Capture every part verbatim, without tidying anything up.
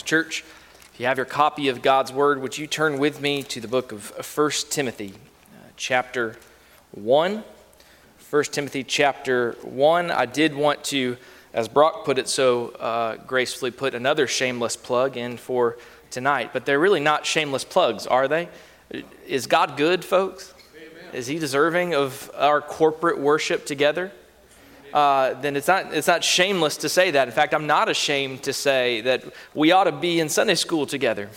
Church, if you have your copy of God's Word, would you turn with me to the book of First Timothy, uh, chapter one. First Timothy, chapter one. I did want to, as Brock put it so uh, gracefully, put another shameless plug in for tonight. But they're really not shameless plugs, are they? Is God good, folks? Amen. Is he deserving of our corporate worship together? Uh, then it's not it's not shameless to say that. In fact, I'm not ashamed to say that we ought to be in Sunday school together.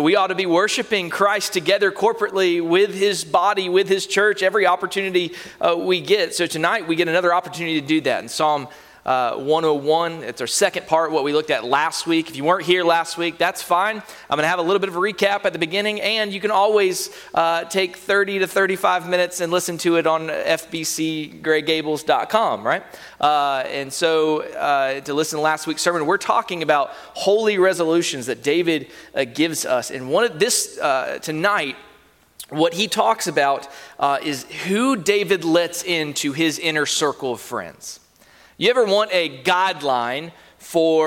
We ought to be worshiping Christ together corporately with his body, with his church, every opportunity uh, we get. So tonight we get another opportunity to do that in Psalm Uh, one oh one. It's our second part, what we looked at last week. If you weren't here last week, that's fine. I'm going to have a little bit of a recap at the beginning, and you can always uh, take thirty to thirty-five minutes and listen to it on f b c gray gables dot com, right? Uh, and so uh, to listen to last week's sermon, we're talking about holy resolutions that David uh, gives us. And one of this uh, tonight, what he talks about uh, is who David lets into his inner circle of friends. You ever want a guideline for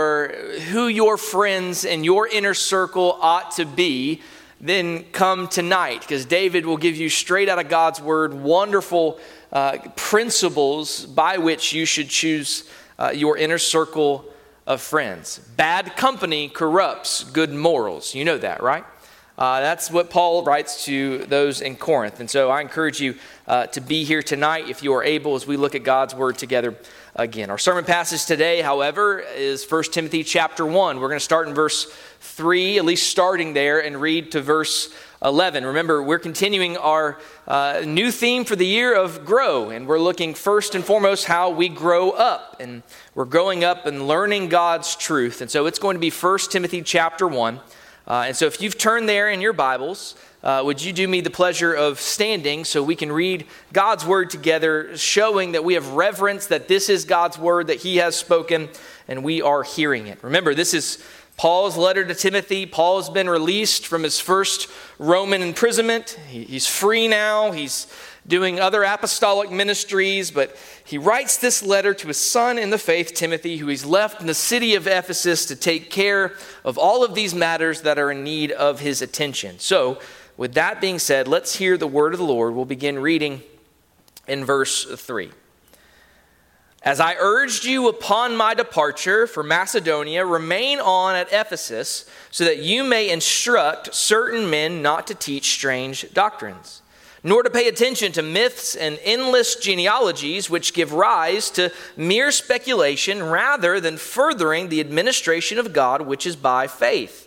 who your friends and your inner circle ought to be? Then come tonight, because David will give you straight out of God's word wonderful uh, principles by which you should choose uh, your inner circle of friends. Bad company corrupts good morals. You know that, right? Uh, that's what Paul writes to those in Corinth. And so I encourage you uh, to be here tonight if you are able as we look at God's word together again. Our sermon passage today, however, is First Timothy chapter one. We're going to start in verse three, at least starting there, and read to verse eleven. Remember, we're continuing our uh, new theme for the year of grow, and we're looking first and foremost how we grow up, and we're growing up and learning God's truth. And so it's going to be First Timothy chapter one. Uh, and so if you've turned there in your Bibles, uh, would you do me the pleasure of standing so we can read God's word together, showing that we have reverence, that this is God's word, that he has spoken, and we are hearing it. Remember, this is Paul's letter to Timothy. Paul's been released from his first Roman imprisonment. He, he's free now. He's doing other apostolic ministries, but he writes this letter to his son in the faith, Timothy, who he's left in the city of Ephesus to take care of all of these matters that are in need of his attention. So, with that being said, let's hear the word of the Lord. We'll begin reading in verse three. As I urged you upon my departure for Macedonia, remain on at Ephesus, so that you may instruct certain men not to teach strange doctrines, nor to pay attention to myths and endless genealogies which give rise to mere speculation rather than furthering the administration of God which is by faith.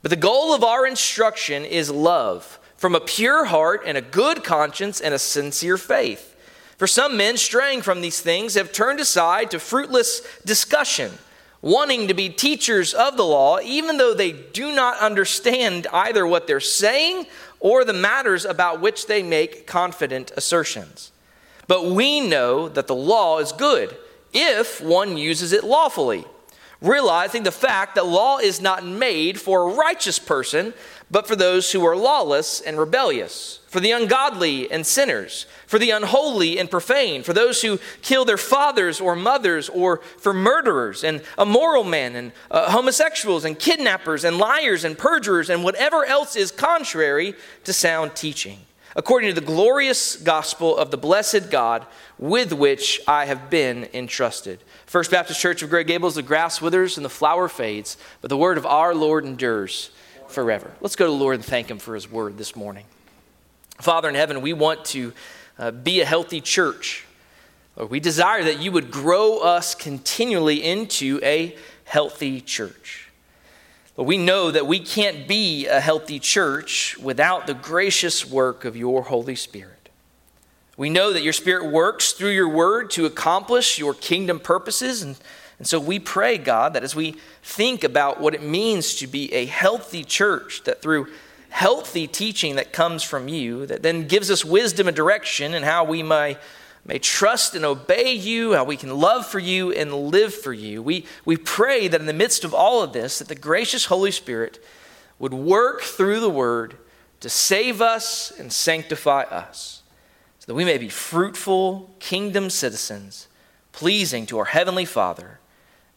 But the goal of our instruction is love, from a pure heart and a good conscience and a sincere faith. For some men straying from these things have turned aside to fruitless discussion, wanting to be teachers of the law, even though they do not understand either what they're saying or the matters about which they make confident assertions. But we know that the law is good if one uses it lawfully, realizing the fact that law is not made for a righteous person, but for those who are lawless and rebellious, for the ungodly and sinners, for the unholy and profane, for those who kill their fathers or mothers, or for murderers and immoral men and uh, homosexuals and kidnappers and liars and perjurers and whatever else is contrary to sound teaching, according to the glorious gospel of the blessed God with which I have been entrusted. First Baptist Church of Great Gables, the grass withers and the flower fades, but the word of our Lord endures forever. Let's go to the Lord and thank him for his word this morning. Father in heaven, we want to uh, be a healthy church. Lord, we desire that you would grow us continually into a healthy church. But we know that we can't be a healthy church without the gracious work of your Holy Spirit. We know that your Spirit works through your word to accomplish your kingdom purposes, and And so we pray, God, that as we think about what it means to be a healthy church, that through healthy teaching that comes from you, that then gives us wisdom and direction in how we may, may trust and obey you, how we can love for you and live for you. We, we pray that in the midst of all of this, that the gracious Holy Spirit would work through the word to save us and sanctify us, so that we may be fruitful kingdom citizens, pleasing to our Heavenly Father,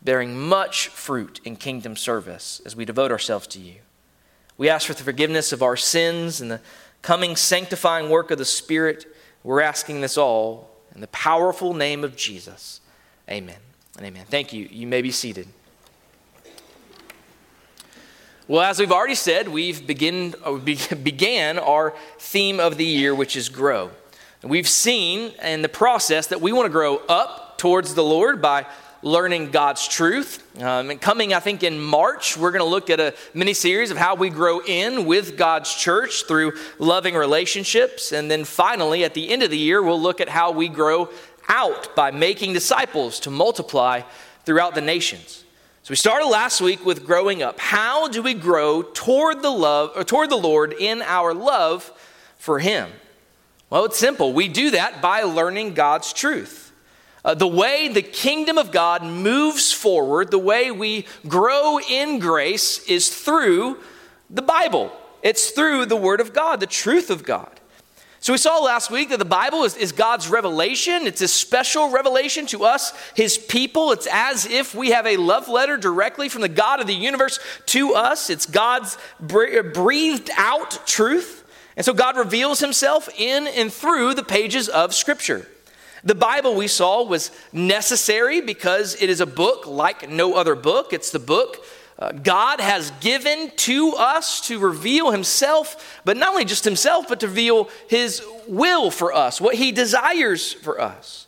bearing much fruit in kingdom service as we devote ourselves to you. We ask for the forgiveness of our sins and the coming sanctifying work of the Spirit. We're asking this all in the powerful name of Jesus. Amen and amen. Thank you. You may be seated. Well, as we've already said, we've begin, began our theme of the year, which is grow. We've seen in the process that we want to grow up towards the Lord by learning God's truth. Um, and coming, I think, in March, we're going to look at a mini-series of how we grow in with God's church through loving relationships. And then finally, at the end of the year, we'll look at how we grow out by making disciples to multiply throughout the nations. So we started last week with growing up. How do we grow toward the love, or toward the Lord in our love for Him? Well, it's simple. We do that by learning God's truth. Uh, the way the kingdom of God moves forward, the way we grow in grace is through the Bible. It's through the Word of God, the truth of God. So we saw last week that the Bible is, is God's revelation. It's His special revelation to us, His people. It's as if we have a love letter directly from the God of the universe to us. It's God's breathed out truth. And so God reveals Himself in and through the pages of Scripture. The Bible, we saw, was necessary because it is a book like no other book. It's the book uh, God has given to us to reveal Himself, but not only just Himself, but to reveal His will for us, what He desires for us.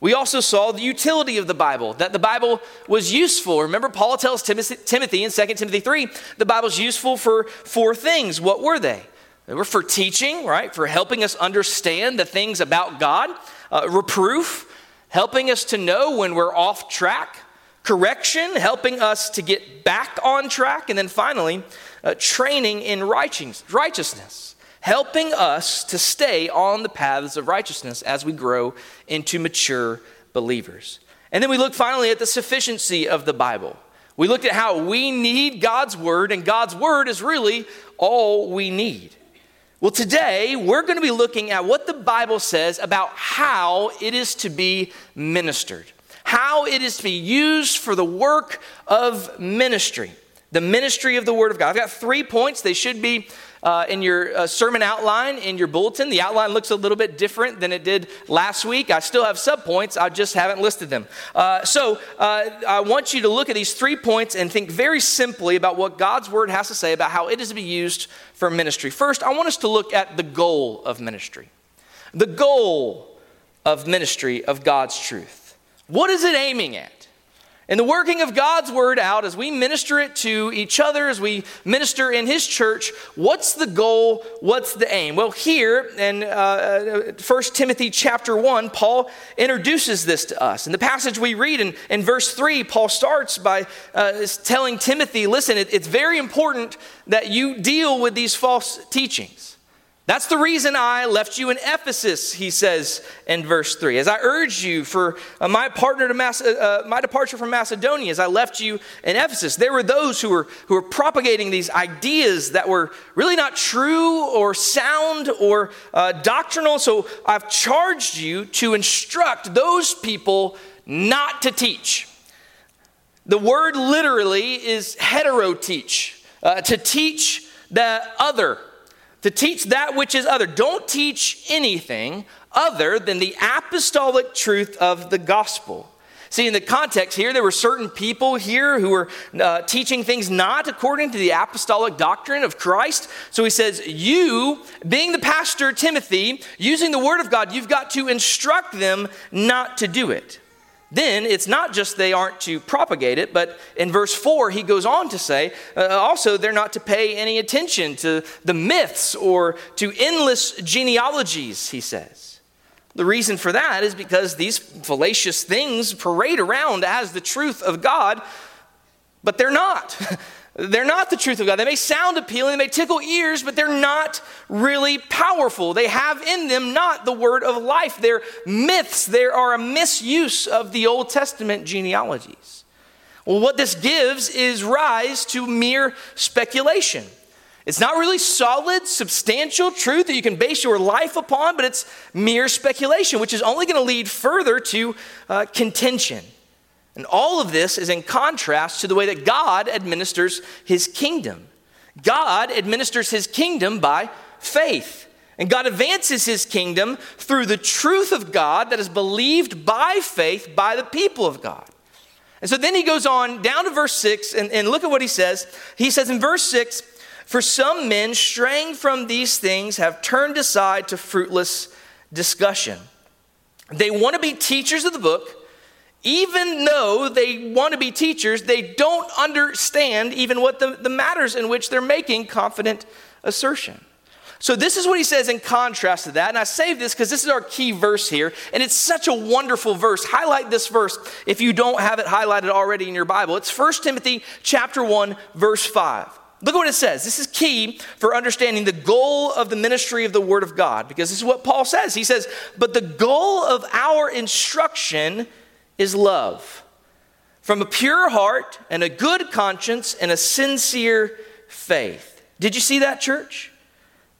We also saw the utility of the Bible, that the Bible was useful. Remember, Paul tells Timothy in Second Timothy three, the Bible's useful for four things. What were they? They were for teaching, right? For helping us understand the things about God. Uh, reproof, helping us to know when we're off track. Correction, helping us to get back on track. And then finally, uh, training in righteousness, helping us to stay on the paths of righteousness as we grow into mature believers. And then we look finally at the sufficiency of the Bible. We looked at how we need God's Word, and God's Word is really all we need. Well, today, we're going to be looking at what the Bible says about how it is to be ministered, how it is to be used for the work of ministry, the ministry of the Word of God. I've got three points. They should be uh, in your uh, sermon outline, in your bulletin. The outline looks a little bit different than it did last week. I still have subpoints. I just haven't listed them. Uh, so uh, I want you to look at these three points and think very simply about what God's Word has to say about how it is to be used for ministry. First, I want us to look at the goal of ministry, the goal of ministry of God's truth. What is it aiming at? And the working of God's Word out as we minister it to each other, as we minister in His church, what's the goal? What's the aim? Well, here in uh, First Timothy chapter one, Paul introduces this to us. In the passage we read in, in verse three, Paul starts by uh, telling Timothy, listen, it, it's very important that you deal with these false teachings. That's the reason I left you in Ephesus, he says in verse three. As I urged you for my partner to Mas- uh, my departure from Macedonia, as I left you in Ephesus, there were those who were who were propagating these ideas that were really not true or sound or uh, doctrinal. So I've charged you to instruct those people not to teach. The word literally is heteroteach, uh, to teach the other. To teach that which is other. Don't teach anything other than the apostolic truth of the gospel. See, in the context here, there were certain people here who were uh, teaching things not according to the apostolic doctrine of Christ. So he says, you, being the pastor, Timothy, using the Word of God, you've got to instruct them not to do it. Then it's not just they aren't to propagate it, but in verse four he goes on to say, uh, also they're not to pay any attention to the myths or to endless genealogies, he says. The reason for that is because these fallacious things parade around as the truth of God, but they're not. They're not the truth of God. They may sound appealing, they may tickle ears, but they're not really powerful. They have in them not the word of life. They're myths. They are a misuse of the Old Testament genealogies. Well, what this gives is rise to mere speculation. It's not really solid, substantial truth that you can base your life upon, but it's mere speculation, which is only going to lead further to uh, contention. And all of this is in contrast to the way that God administers his kingdom. God administers his kingdom by faith. And God advances his kingdom through the truth of God that is believed by faith by the people of God. And so then he goes on down to verse six, and, and look at what he says. He says in verse six, "For some men straying from these things have turned aside to fruitless discussion." They want to be teachers of the book. Even though they want to be teachers, they don't understand even what the, the matters in which they're making confident assertion. So this is what he says in contrast to that. And I save this because this is our key verse here. And it's such a wonderful verse. Highlight this verse if you don't have it highlighted already in your Bible. It's First Timothy chapter one, verse five. Look at what it says. This is key for understanding the goal of the ministry of the Word of God, because this is what Paul says. He says, "But the goal of our instruction is love, from a pure heart and a good conscience and a sincere faith." Did you see that, church?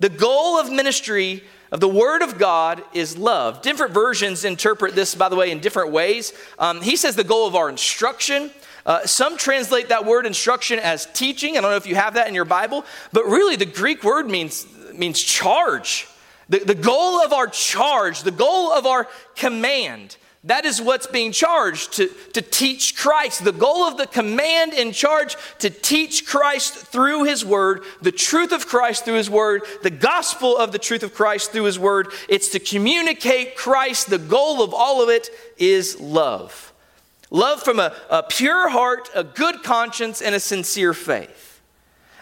The goal of ministry of the Word of God is love. Different versions interpret this, by the way, in different ways. Um, he says the goal of our instruction. Uh, some translate that word instruction as teaching. I don't know if you have that in your Bible, but really the Greek word means, means charge. The, the goal of our charge, the goal of our command, that is what's being charged to, to teach Christ. The goal of the command and charge to teach Christ through his word, the truth of Christ through his word, the gospel of the truth of Christ through his word. It's to communicate Christ. The goal of all of it is love. Love from a, a pure heart, a good conscience, and a sincere faith.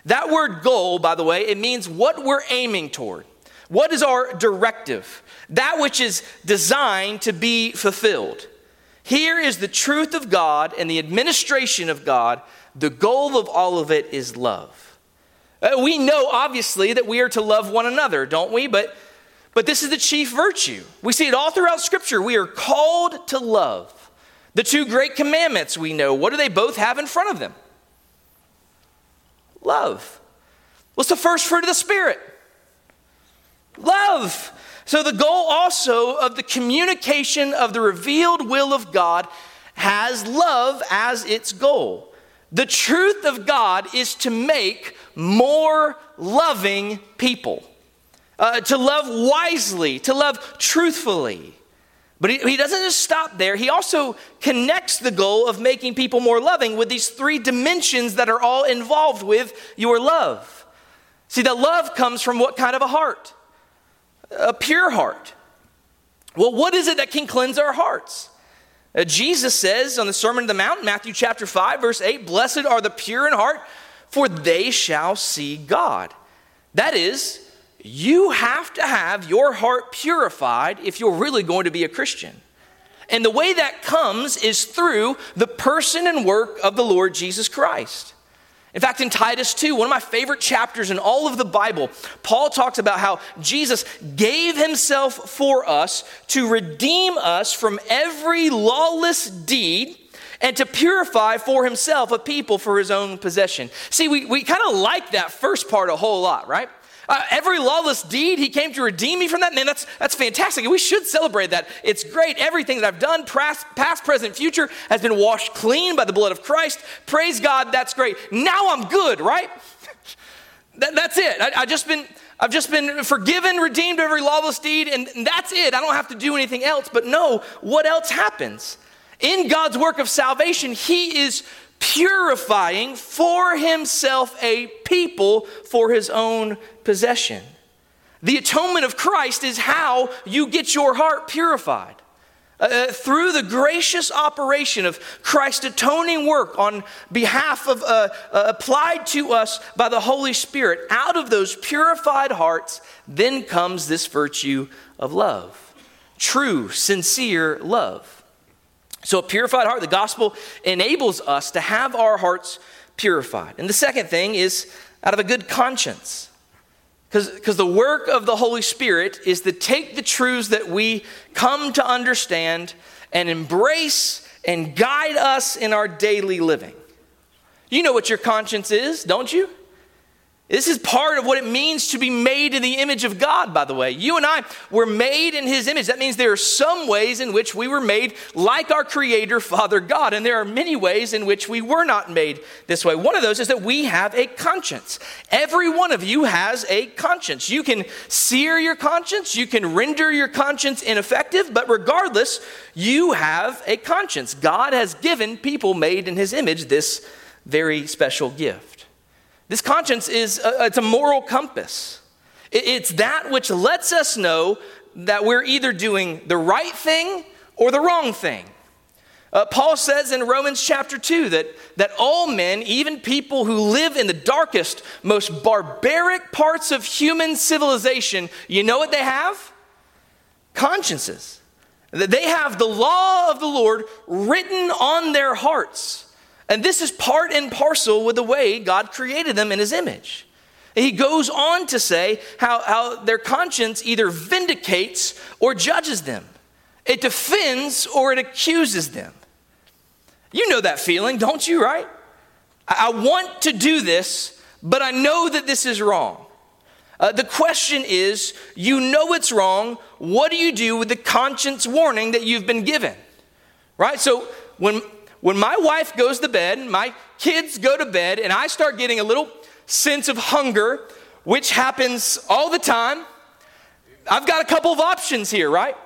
That word goal, by the way, it means what we're aiming toward. What is our directive? That which is designed to be fulfilled. Here is the truth of God and the administration of God. The goal of all of it is love. Uh, we know, obviously, that we are to love one another, don't we? But, but this is the chief virtue. We see it all throughout Scripture. We are called to love. The two great commandments we know, what do they both have in front of them? Love. What's the first fruit of the Spirit? Love. So the goal also of the communication of the revealed will of God has love as its goal. The truth of God is to make more loving people, uh, to love wisely, to love truthfully. But he, he doesn't just stop there. He also connects the goal of making people more loving with these three dimensions that are all involved with your love. See, that love comes from what kind of a heart? A pure heart. Well, what is it that can cleanse our hearts? Uh, Jesus says on the Sermon on the Mount, Matthew chapter five, verse eight, "Blessed are the pure in heart, for they shall see God." That is, you have to have your heart purified if you're really going to be a Christian. And the way that comes is through the person and work of the Lord Jesus Christ. In fact, in Titus two, one of my favorite chapters in all of the Bible, Paul talks about how Jesus gave himself for us to redeem us from every lawless deed and to purify for himself a people for his own possession. See, we, we kind of like that first part a whole lot, right? Uh, every lawless deed, he came to redeem me from that. Man, that's that's fantastic. We should celebrate that. It's great. Everything that I've done, past, past, present, future, has been washed clean by the blood of Christ. Praise God, that's great. Now I'm good, right? that, that's it. I, I just been, I've just been forgiven, redeemed every lawless deed, and that's it. I don't have to do anything else. But no, what else happens? In God's work of salvation, he is purifying for himself a people for his own possession. The atonement of Christ is how you get your heart purified. Uh, through the gracious operation of Christ's atoning work on behalf of, uh, uh, applied to us by the Holy Spirit, out of those purified hearts, then comes this virtue of love. True, sincere love. So a purified heart, the gospel enables us to have our hearts purified. And the second thing is out of a good conscience. Because the work of the Holy Spirit is to take the truths that we come to understand and embrace and guide us in our daily living. You know what your conscience is, don't you? This is part of what it means to be made in the image of God, by the way. You and I were made in his image. That means there are some ways in which we were made like our Creator, Father God. And there are many ways in which we were not made this way. One of those is that we have a conscience. Every one of you has a conscience. You can sear your conscience. You can render your conscience ineffective. But regardless, you have a conscience. God has given people made in his image this very special gift. This conscience is a, it's a moral compass. It, it's that which lets us know that we're either doing the right thing or the wrong thing. Uh, Paul says in Romans chapter two that, that all men, even people who live in the darkest, most barbaric parts of human civilization, you know what they have? Consciences. They have the law of the Lord written on their hearts. And this is part and parcel with the way God created them in his image. He goes on to say how, how their conscience either vindicates or judges them. It defends or it accuses them. You know that feeling, don't you, right? I want to do this, but I know that this is wrong. Uh, the question is, you know it's wrong. What do you do with the conscience warning that you've been given? Right? So when... When my wife goes to bed, my kids go to bed, and I start getting a little sense of hunger, which happens all the time, I've got a couple of options here, right?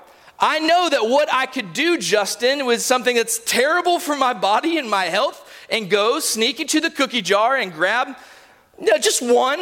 I know that what I could do, Justin, was something that's terrible for my body and my health, and go sneak into the cookie jar and grab you know, just one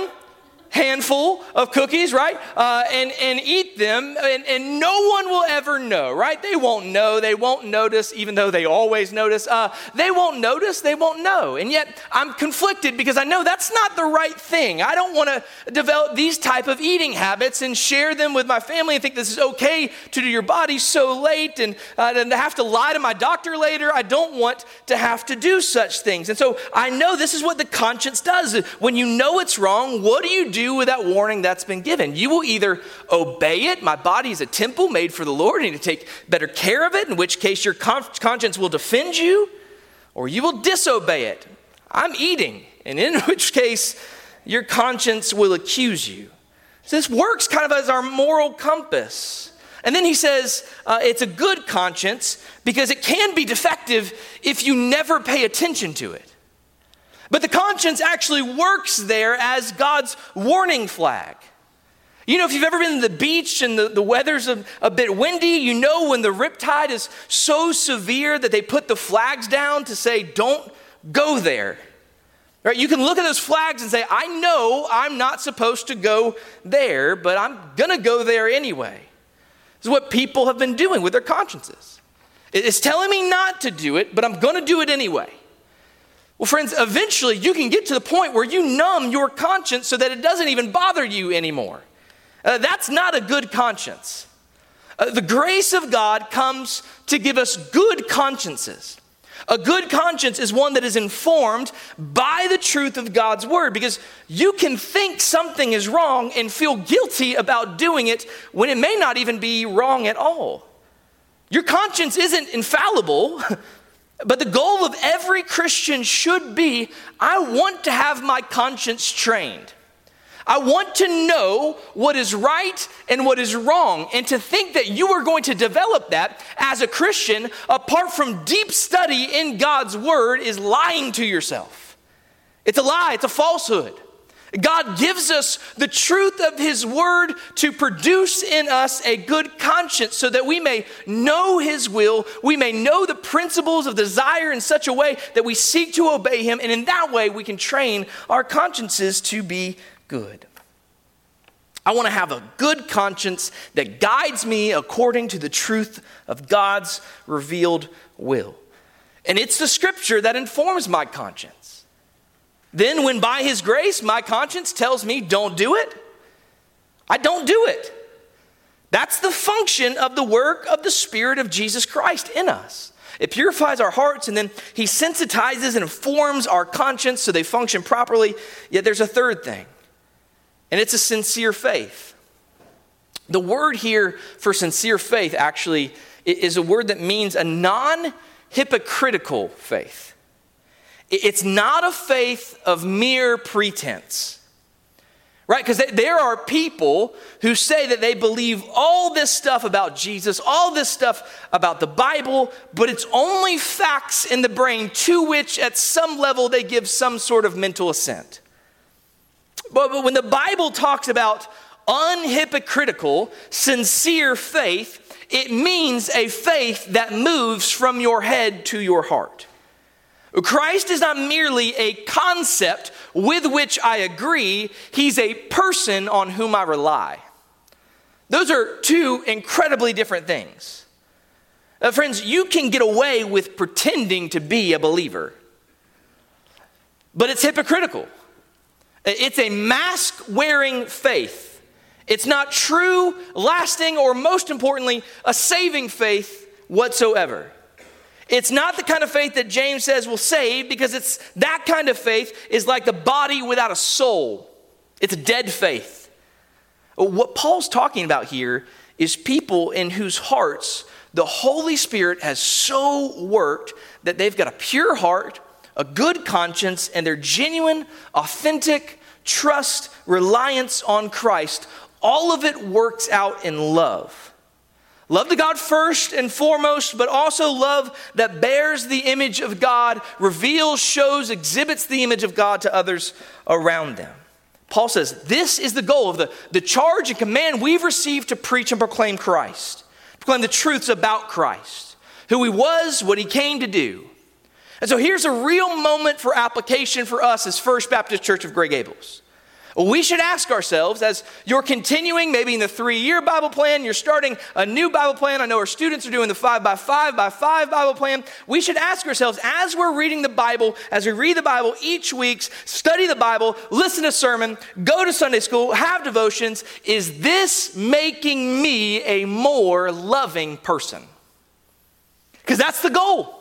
handful of cookies, right? Uh, and, and eat them, and, and no one will ever know, right? They won't know, they won't notice, even though they always notice. Uh, they won't notice, they won't know. And yet I'm conflicted because I know that's not the right thing. I don't want to develop these type of eating habits and share them with my family and think this is okay to do your body so late and, uh, and to have to lie to my doctor later. I don't want to have to do such things. And so I know this is what the conscience does. When you know it's wrong, what do you do with that warning that's been given? You will either obey it. My body is a temple made for the Lord. I need to take better care of it, in which case your con- conscience will defend you, or you will disobey it. I'm eating, and in which case your conscience will accuse you. So this works kind of as our moral compass. And then he says uh, it's a good conscience because it can be defective if you never pay attention to it. But the conscience actually works there as God's warning flag. You know, if you've ever been to the beach and the, the weather's a, a bit windy, you know when the riptide is so severe that they put the flags down to say, don't go there. Right? You can look at those flags and say, I know I'm not supposed to go there, but I'm going to go there anyway. This is what people have been doing with their consciences. It's telling me not to do it, but I'm going to do it anyway. Well, friends, eventually you can get to the point where you numb your conscience so that it doesn't even bother you anymore. Uh, that's not a good conscience. Uh, the grace of God comes to give us good consciences. A good conscience is one that is informed by the truth of God's word, because you can think something is wrong and feel guilty about doing it when it may not even be wrong at all. Your conscience isn't infallible. But the goal of every Christian should be, I want to have my conscience trained. I want to know what is right and what is wrong. And to think that you are going to develop that as a Christian, apart from deep study in God's word, is lying to yourself. It's a lie. It's a falsehood. God gives us the truth of his word to produce in us a good conscience so that we may know his will. We may know the principles of desire in such a way that we seek to obey him. And in that way, we can train our consciences to be good. I want to have a good conscience that guides me according to the truth of God's revealed will. And it's the scripture that informs my conscience. Then when by his grace, my conscience tells me don't do it, I don't do it. That's the function of the work of the Spirit of Jesus Christ in us. It purifies our hearts, and then he sensitizes and informs our conscience so they function properly. Yet there's a third thing, and it's a sincere faith. The word here for sincere faith actually is a word that means a non-hypocritical faith. It's not a faith of mere pretense. Right? Because there are people who say that they believe all this stuff about Jesus, all this stuff about the Bible, but it's only facts in the brain to which at some level they give some sort of mental assent. But, but when the Bible talks about unhypocritical, sincere faith, it means a faith that moves from your head to your heart. Christ is not merely a concept with which I agree. He's a person on whom I rely. Those are two incredibly different things. Uh, friends, you can get away with pretending to be a believer, but it's hypocritical. It's a mask-wearing faith. It's not true, lasting, or most importantly, a saving faith whatsoever. It's not the kind of faith that James says will save, because it's that kind of faith is like the body without a soul. It's dead faith. What Paul's talking about here is people in whose hearts the Holy Spirit has so worked that they've got a pure heart, a good conscience, and their genuine, authentic trust, reliance on Christ. All of it works out in love. Love to God first and foremost, but also love that bears the image of God, reveals, shows, exhibits the image of God to others around them. Paul says this is the goal of the, the charge and command we've received to preach and proclaim Christ, proclaim the truths about Christ, who he was, what he came to do. And so here's a real moment for application for us as First Baptist Church of Great Gables. We should ask ourselves, as you're continuing, maybe in the three-year Bible plan, you're starting a new Bible plan. I know our students are doing the five by five by five Bible plan. We should ask ourselves, as we're reading the Bible, as we read the Bible each week, study the Bible, listen to sermon, go to Sunday school, have devotions, is this making me a more loving person? Because that's the goal.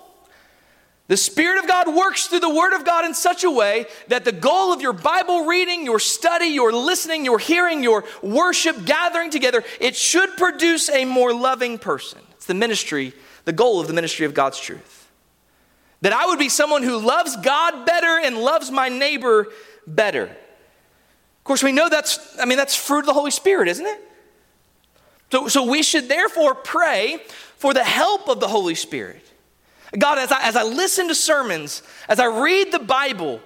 The Spirit of God works through the Word of God in such a way that the goal of your Bible reading, your study, your listening, your hearing, your worship, gathering together, it should produce a more loving person. It's the ministry, the goal of the ministry of God's truth. That I would be someone who loves God better and loves my neighbor better. Of course, we know that's, I mean, that's fruit of the Holy Spirit, isn't it? So, so we should therefore pray for the help of the Holy Spirit. God, as I, as I listen to sermons, as I read the Bible,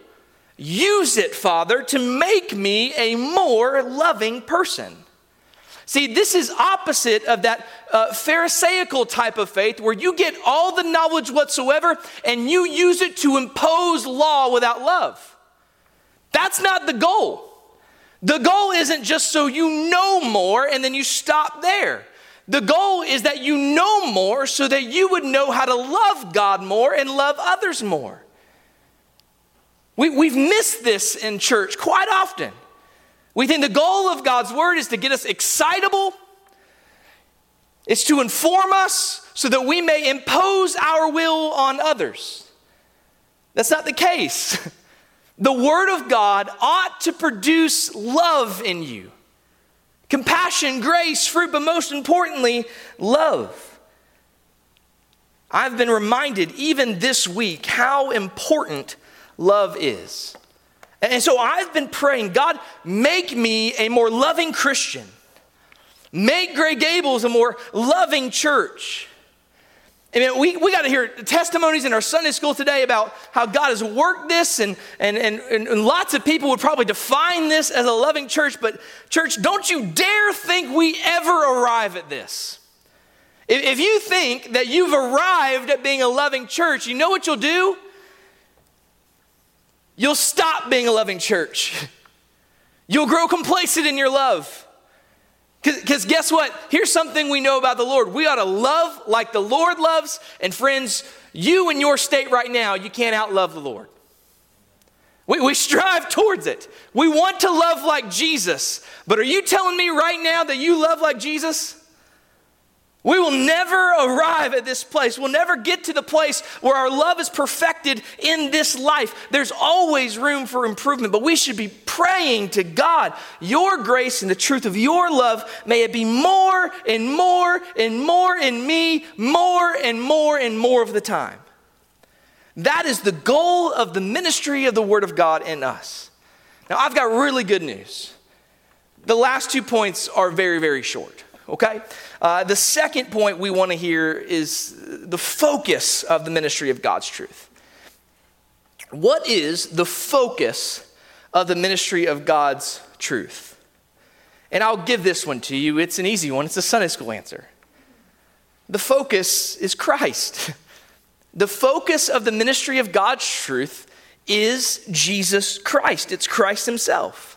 use it, Father, to make me a more loving person. See, this is opposite of that uh, Pharisaical type of faith where you get all the knowledge whatsoever and you use it to impose law without love. That's not the goal. The goal isn't just so you know more and then you stop there. The goal is that you know more so that you would know how to love God more and love others more. We, we've missed this in church quite often. We think the goal of God's word is to get us excitable. It's to inform us so that we may impose our will on others. That's not the case. The word of God ought to produce love in you. Compassion, grace, fruit, but most importantly, love. I've been reminded even this week how important love is. And so I've been praying, God, make me a more loving Christian. Make Great Gables a more loving church. I mean, we, we got to hear testimonies in our Sunday school today about how God has worked this, and, and, and, and lots of people would probably define this as a loving church, but church, don't you dare think we ever arrive at this. If, if you think that you've arrived at being a loving church, you know what you'll do? You'll stop being a loving church. You'll grow complacent in your love. Because guess what? Here's something we know about the Lord. We ought to love like the Lord loves. And friends, you in your state right now, you can't outlove the Lord. We, we strive towards it. We want to love like Jesus. But are you telling me right now that you love like Jesus? We will never arrive at this place. We'll never get to the place where our love is perfected in this life. There's always room for improvement, but we should be praying to God, your grace and the truth of your love, may it be more and more and more in me, more and more and more of the time. That is the goal of the ministry of the Word of God in us. Now, I've got really good news. The last two points are very, very short, okay? Uh, the second point we want to hear is the focus of the ministry of God's truth. What is the focus of the ministry of God's truth? And I'll give this one to you. It's an easy one. It's a Sunday school answer. The focus is Christ. The focus of the ministry of God's truth is Jesus Christ. It's Christ himself.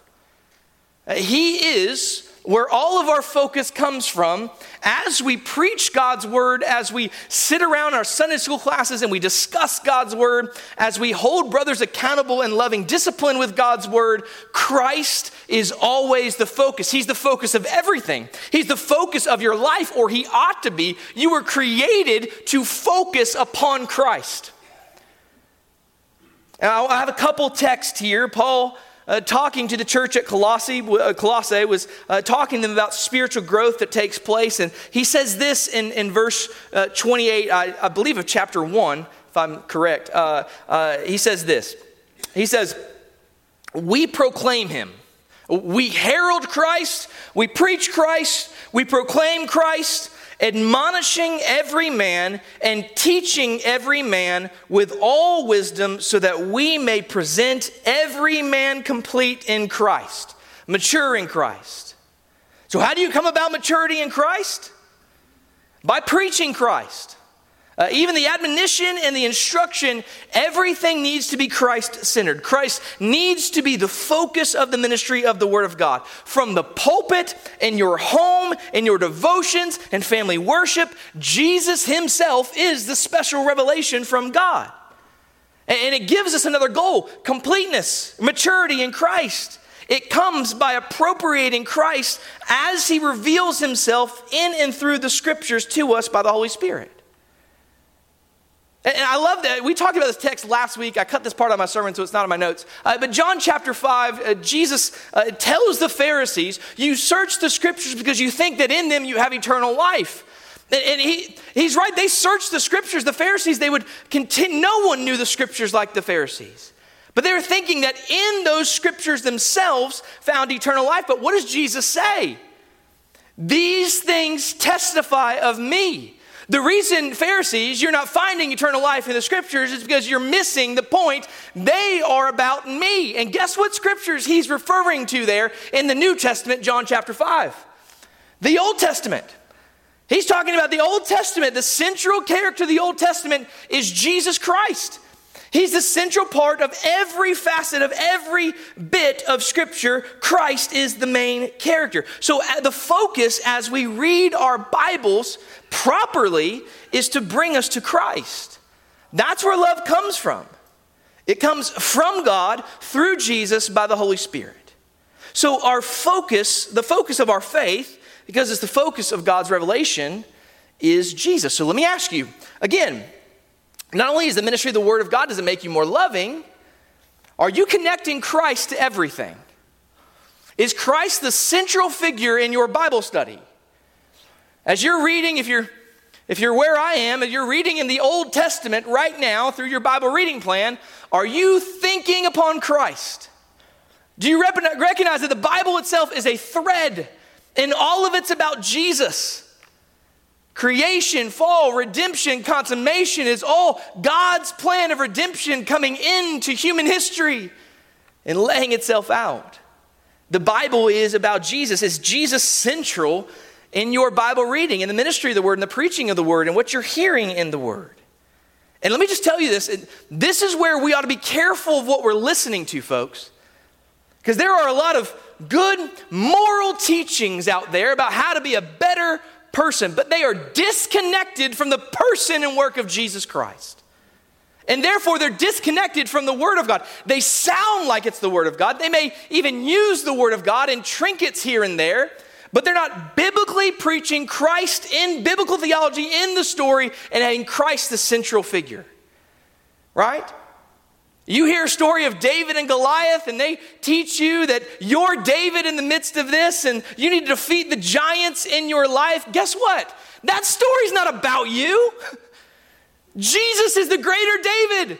He is where all of our focus comes from as we preach God's word, as we sit around our Sunday school classes and we discuss God's word, as we hold brothers accountable and loving discipline with God's word. Christ is always the focus. He's the focus of everything. He's the focus of your life, or he ought to be. You were created to focus upon Christ. Now, I have a couple texts here. Paul Uh, talking to the church at Colossae, uh, Colossae was uh, talking to them about spiritual growth that takes place. And he says this in, in verse uh, twenty-eight, I, I believe of chapter one, if I'm correct. Uh, uh, he says this, he says, we proclaim him. We herald Christ, we preach Christ, we proclaim Christ, admonishing every man and teaching every man with all wisdom, so that we may present every man complete in Christ, mature in Christ. So how do you come about maturity in Christ? By preaching Christ. Uh, even the admonition and the instruction, everything needs to be Christ-centered. Christ needs to be the focus of the ministry of the Word of God. From the pulpit, in your home, in your devotions, and family worship, Jesus himself is the special revelation from God. And, and it gives us another goal, completeness, maturity in Christ. It comes by appropriating Christ as he reveals himself in and through the scriptures to us by the Holy Spirit. And I love that. We talked about this text last week. I cut this part out of my sermon, so it's not in my notes. Uh, but John chapter five, uh, Jesus uh, tells the Pharisees, you search the scriptures because you think that in them you have eternal life. And, and he, he's right. They searched the scriptures. The Pharisees, they would continue. No one knew the scriptures like the Pharisees. But they were thinking that in those scriptures themselves found eternal life. But what does Jesus say? These things testify of me. The reason, Pharisees, you're not finding eternal life in the scriptures is because you're missing the point. They are about me. And guess what scriptures he's referring to there in the New Testament, John chapter five? The Old Testament. He's talking about the Old Testament. The central character of the Old Testament is Jesus Christ. He's the central part of every facet of every bit of scripture. Christ is the main character. So the focus as we read our Bibles properly is to bring us to Christ. That's where love comes from. It comes from God through Jesus by the Holy Spirit. So our focus, the focus of our faith, because it's the focus of God's revelation, is Jesus. So let me ask you again, not only is the ministry of the Word of God, does it make you more loving? Are you connecting Christ to everything? Is Christ the central figure in your Bible study? As you're reading, if you're if you're where I am, and you're reading in the Old Testament right now through your Bible reading plan, are you thinking upon Christ? Do you rep- recognize that the Bible itself is a thread and all of it's about Jesus? Creation, fall, redemption, consummation is all God's plan of redemption coming into human history and laying itself out. The Bible is about Jesus. Is Jesus central in your Bible reading, in the ministry of the Word, in the preaching of the Word, and what you're hearing in the Word? And let me just tell you this. This is where we ought to be careful of what we're listening to, folks. Because there are a lot of good moral teachings out there about how to be a better person, but they are disconnected from the person and work of Jesus Christ. And therefore, they're disconnected from the Word of God. They sound like it's the Word of God. They may even use the Word of God in trinkets here and there, but they're not biblically preaching Christ in biblical theology, in the story, and having Christ the central figure. Right? You hear a story of David and Goliath, and they teach you that you're David in the midst of this, and you need to defeat the giants in your life. Guess what? That story's not about you. Jesus is the greater David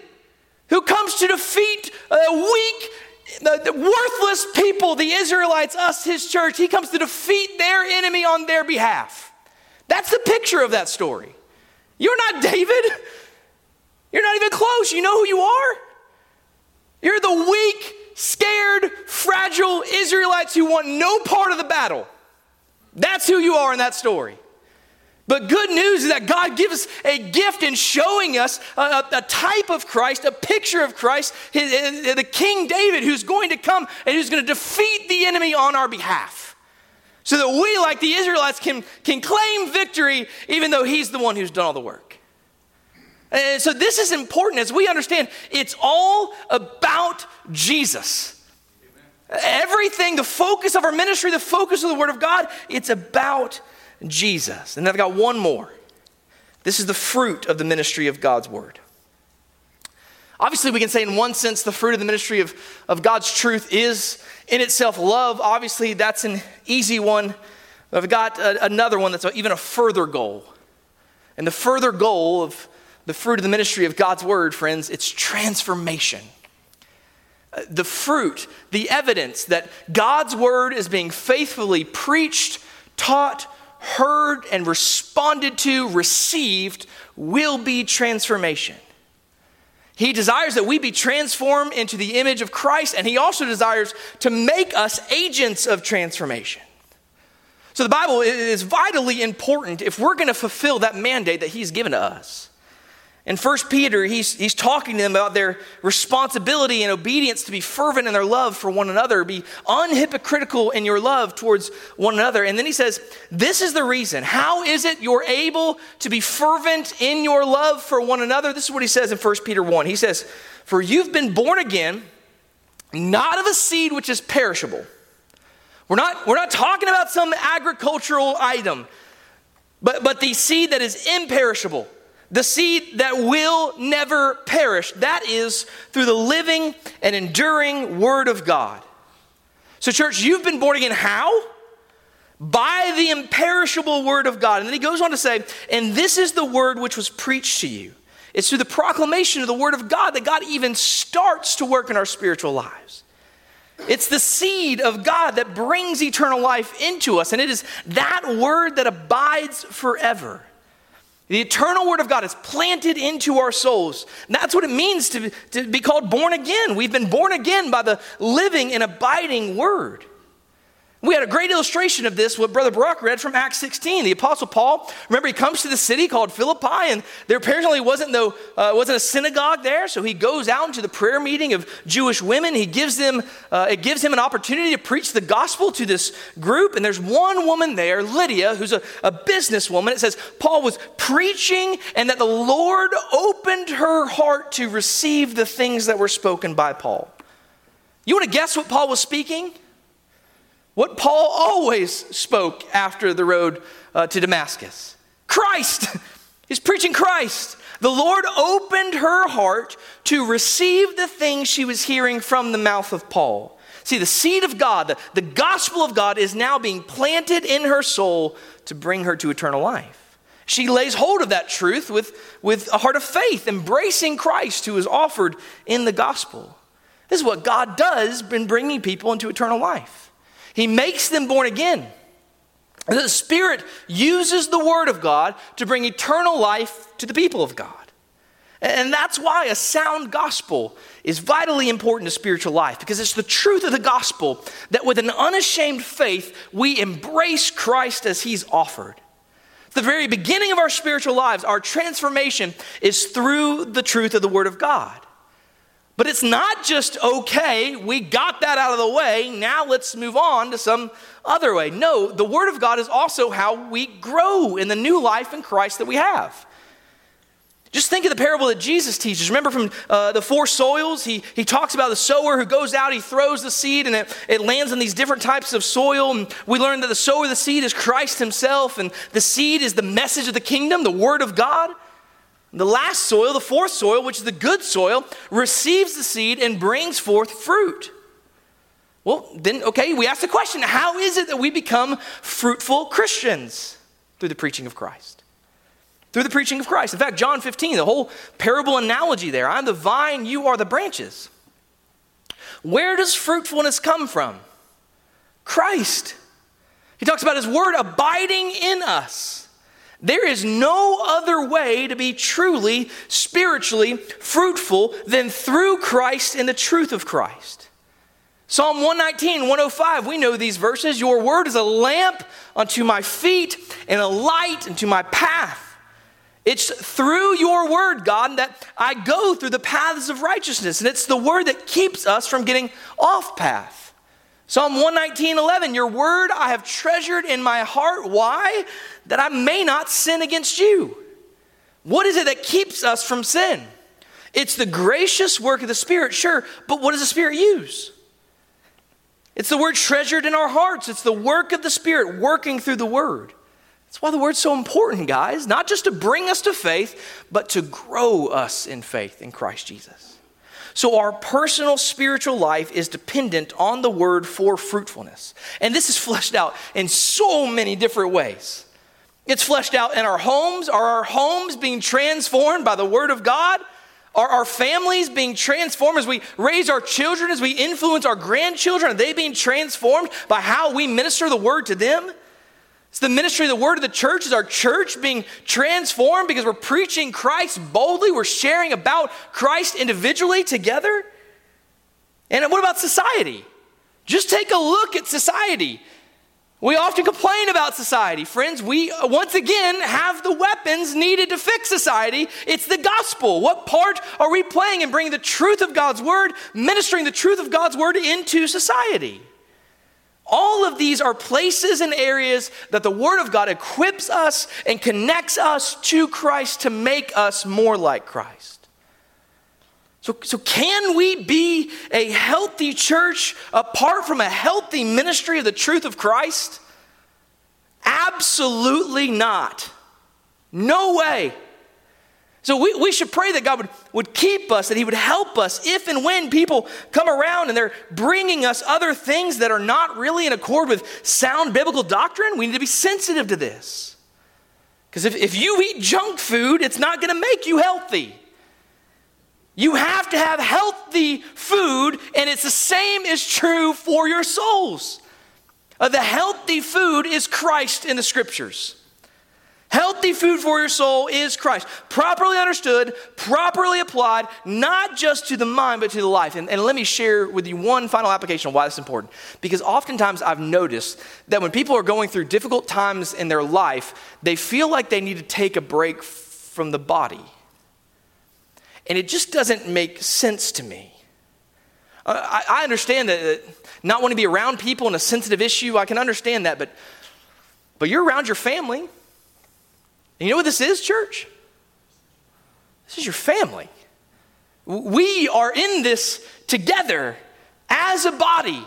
who comes to defeat a weak, The, the worthless people, the Israelites, us, his church, he comes to defeat their enemy on their behalf. That's the picture of that story. You're not David. You're not even close. You know who you are. You're the weak, scared, fragile Israelites who want no part of the battle. That's who you are in that story. But good news is that God gives us a gift in showing us a, a, a type of Christ, a picture of Christ, his, his, the King David, who's going to come and who's going to defeat the enemy on our behalf so that we, like the Israelites, can, can claim victory even though he's the one who's done all the work. And so this is important as we understand it's all about Jesus. Amen. Everything, the focus of our ministry, the focus of the Word of God, it's about Jesus. And I've got one more. This is the fruit of the ministry of God's Word. Obviously, we can say in one sense the fruit of the ministry of, of God's truth is in itself love. Obviously, that's an easy one. But I've got a, another one that's even a further goal. And the further goal of the fruit of the ministry of God's Word, friends, it's transformation. The fruit, the evidence that God's Word is being faithfully preached, taught, heard, and responded to, received, will be transformation. He desires that we be transformed into the image of Christ, and he also desires to make us agents of transformation. So the Bible is vitally important if we're going to fulfill that mandate that he's given to us. In First Peter, he's, he's talking to them about their responsibility and obedience to be fervent in their love for one another, be unhypocritical in your love towards one another. And then he says, this is the reason. How is it you're able to be fervent in your love for one another? This is what he says in First Peter one. He says, for you've been born again, not of a seed which is perishable. We're not, we're not talking about some agricultural item, but, but the seed that is imperishable. The seed that will never perish. That is through the living and enduring Word of God. So church, you've been born again how? By the imperishable Word of God. And then he goes on to say, and this is the Word which was preached to you. It's through the proclamation of the Word of God that God even starts to work in our spiritual lives. It's the seed of God that brings eternal life into us. And it is that Word that abides forever. The eternal Word of God is planted into our souls. And that's what it means to, to be called born again. We've been born again by the living and abiding Word. We had a great illustration of this, what Brother Brock read from Acts sixteen. The Apostle Paul, remember, he comes to the city called Philippi, and there apparently wasn't, no, uh, wasn't a synagogue there, so he goes out into the prayer meeting of Jewish women. He gives them, uh, it gives him an opportunity to preach the gospel to this group, and there's one woman there, Lydia, who's a, a businesswoman. It says, Paul was preaching, and that the Lord opened her heart to receive the things that were spoken by Paul. You want to guess what Paul was speaking? What Paul always spoke after the road uh, to Damascus. Christ. He's preaching Christ. The Lord opened her heart to receive the things she was hearing from the mouth of Paul. See, the seed of God, the, the gospel of God is now being planted in her soul to bring her to eternal life. She lays hold of that truth with, with a heart of faith, embracing Christ who is offered in the gospel. This is what God does in bringing people into eternal life. He makes them born again. The Spirit uses the Word of God to bring eternal life to the people of God. And that's why a sound gospel is vitally important to spiritual life, because it's the truth of the gospel that with an unashamed faith, we embrace Christ as he's offered. The very beginning of our spiritual lives, our transformation is through the truth of the Word of God. But it's not just, okay, we got that out of the way, now let's move on to some other way. No, the Word of God is also how we grow in the new life in Christ that we have. Just think of the parable that Jesus teaches. Remember from uh, the four soils, he, he talks about the sower who goes out, he throws the seed, and it, it lands on these different types of soil. And we learn that the sower of the seed is Christ himself, and the seed is the message of the kingdom, the Word of God. The last soil, the fourth soil, which is the good soil, receives the seed and brings forth fruit. Well, then, okay, we ask the question, how is it that we become fruitful Christians? Through the preaching of Christ. Through the preaching of Christ. In fact, John fifteen, the whole parable analogy there, I'm the vine, you are the branches. Where does fruitfulness come from? Christ. He talks about his word abiding in us. There is no other way to be truly, spiritually fruitful than through Christ and the truth of Christ. Psalm one nineteen, one oh five, we know these verses. Your word is a lamp unto my feet and a light unto my path. It's through your word, God, that I go through the paths of righteousness. And it's the word that keeps us from getting off path. Psalm one nineteen, eleven, your word I have treasured in my heart. Why? That I may not sin against you. What is it that keeps us from sin? It's the gracious work of the Spirit, sure, but what does the Spirit use? It's the word treasured in our hearts. It's the work of the Spirit working through the word. That's why the word's so important, guys. Not just to bring us to faith, but to grow us in faith in Christ Jesus. So our personal spiritual life is dependent on the word for fruitfulness. And this is fleshed out in so many different ways. It's fleshed out in our homes. Are our homes being transformed by the word of God? Are our families being transformed as we raise our children, as we influence our grandchildren? Are they being transformed by how we minister the word to them? It's the ministry of the word of the church. Is our church being transformed because we're preaching Christ boldly? We're sharing about Christ individually together? And what about society? Just take a look at society. We often complain about society. Friends, we once again have the weapons needed to fix society. It's the gospel. What part are we playing in bringing the truth of God's word, ministering the truth of God's word into society? All of these are places and areas that the word of God equips us and connects us to Christ to make us more like Christ. So, so can we be a healthy church apart from a healthy ministry of the truth of Christ? Absolutely not. No way. So we, we should pray that God would, would keep us, that he would help us if and when people come around and they're bringing us other things that are not really in accord with sound biblical doctrine. We need to be sensitive to this. Because if, if you eat junk food, it's not going to make you healthy. You have to have healthy food, and it's the same is true for your souls. Uh, the healthy food is Christ in the scriptures. Healthy food for your soul is Christ. Properly understood, properly applied, not just to the mind, but to the life. And, and let me share with you one final application of why this is important. Because oftentimes I've noticed that when people are going through difficult times in their life, they feel like they need to take a break from the body. And it just doesn't make sense to me. I, I understand that not wanting to be around people in a sensitive issue, I can understand that, but, but you're around your family. And you know what this is, church? This is your family. We are in this together as a body.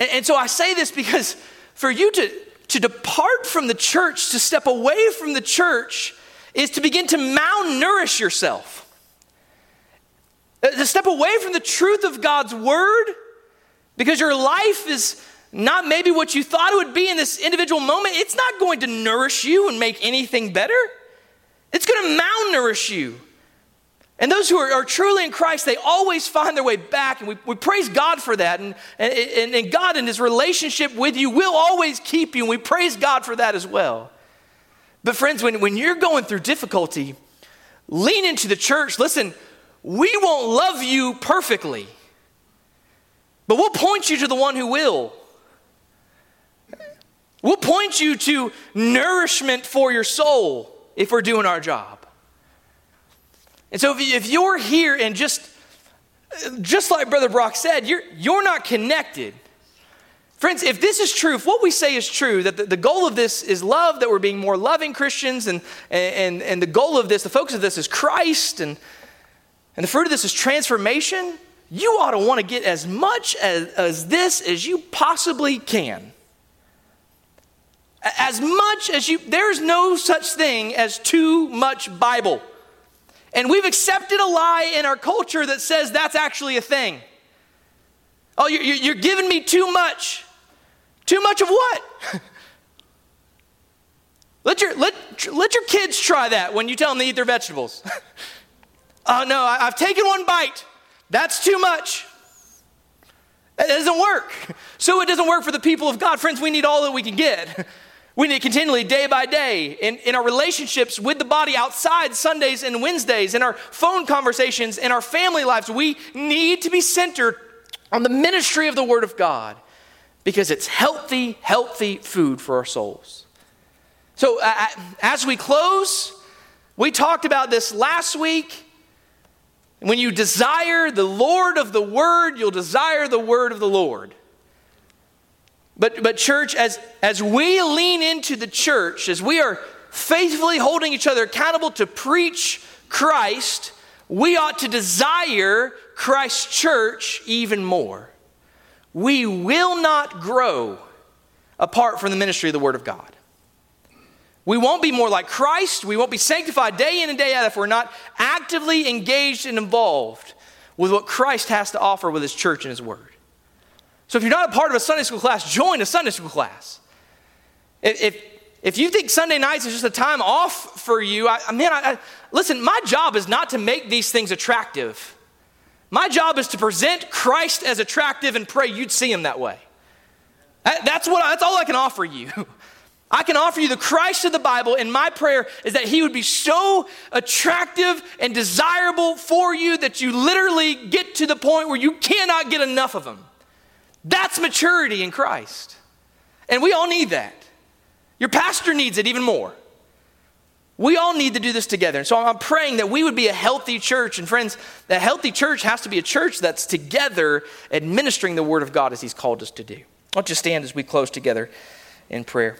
And, and so I say this because for you to, to depart from the church, to step away from the church, is to begin to malnourish yourself. To step away from the truth of God's word, because your life is not maybe what you thought it would be in this individual moment. It's not going to nourish you and make anything better. It's going to malnourish you. And those who are, are truly in Christ, they always find their way back. And we, we praise God for that. And, and, and God in his relationship with you will always keep you. And we praise God for that as well. But friends, when, when you're going through difficulty, lean into the church. Listen, we won't love you perfectly, but we'll point you to the one who will. We'll point you to nourishment for your soul if we're doing our job. And so if you're here and just, just like Brother Brock said, you're, you're not connected. Friends, if this is true, if what we say is true, that the, the goal of this is love, that we're being more loving Christians, and, and, and the goal of this, the focus of this is Christ, and, and the fruit of this is transformation, you ought to want to get as much as, as this as you possibly can. As much as you, there's no such thing as too much Bible. And we've accepted a lie in our culture that says that's actually a thing. Oh, you're, you're giving me too much. Too much of what? let, your, let, let your kids try that when you tell them to eat their vegetables. Oh no, I, I've taken one bite. That's too much. That doesn't work. So it doesn't work for the people of God. Friends, we need all that we can get. We need continually, day by day, in, in our relationships with the body outside Sundays and Wednesdays, in our phone conversations, in our family lives, we need to be centered on the ministry of the Word of God because it's healthy, healthy food for our souls. So uh, as we close, we talked about this last week. When you desire the Lord of the Word, you'll desire the Word of the Lord. But, but church, as, as we lean into the church, as we are faithfully holding each other accountable to preach Christ, we ought to desire Christ's church even more. We will not grow apart from the ministry of the Word of God. We won't be more like Christ. We won't be sanctified day in and day out if we're not actively engaged and involved with what Christ has to offer with His church and His Word. So if you're not a part of a Sunday school class, join a Sunday school class. If, if, if you think Sunday nights is just a time off for you, I, I, man, I, I, listen, my job is not to make these things attractive. My job is to present Christ as attractive and pray you'd see Him that way. I, that's what. That's all I can offer you. I can offer you the Christ of the Bible, and my prayer is that He would be so attractive and desirable for you that you literally get to the point where you cannot get enough of Him. That's maturity in Christ. And we all need that. Your pastor needs it even more. We all need to do this together. And so I'm praying that we would be a healthy church. And friends, that healthy church has to be a church that's together administering the Word of God as He's called us to do. Why don't you stand as we close together in prayer.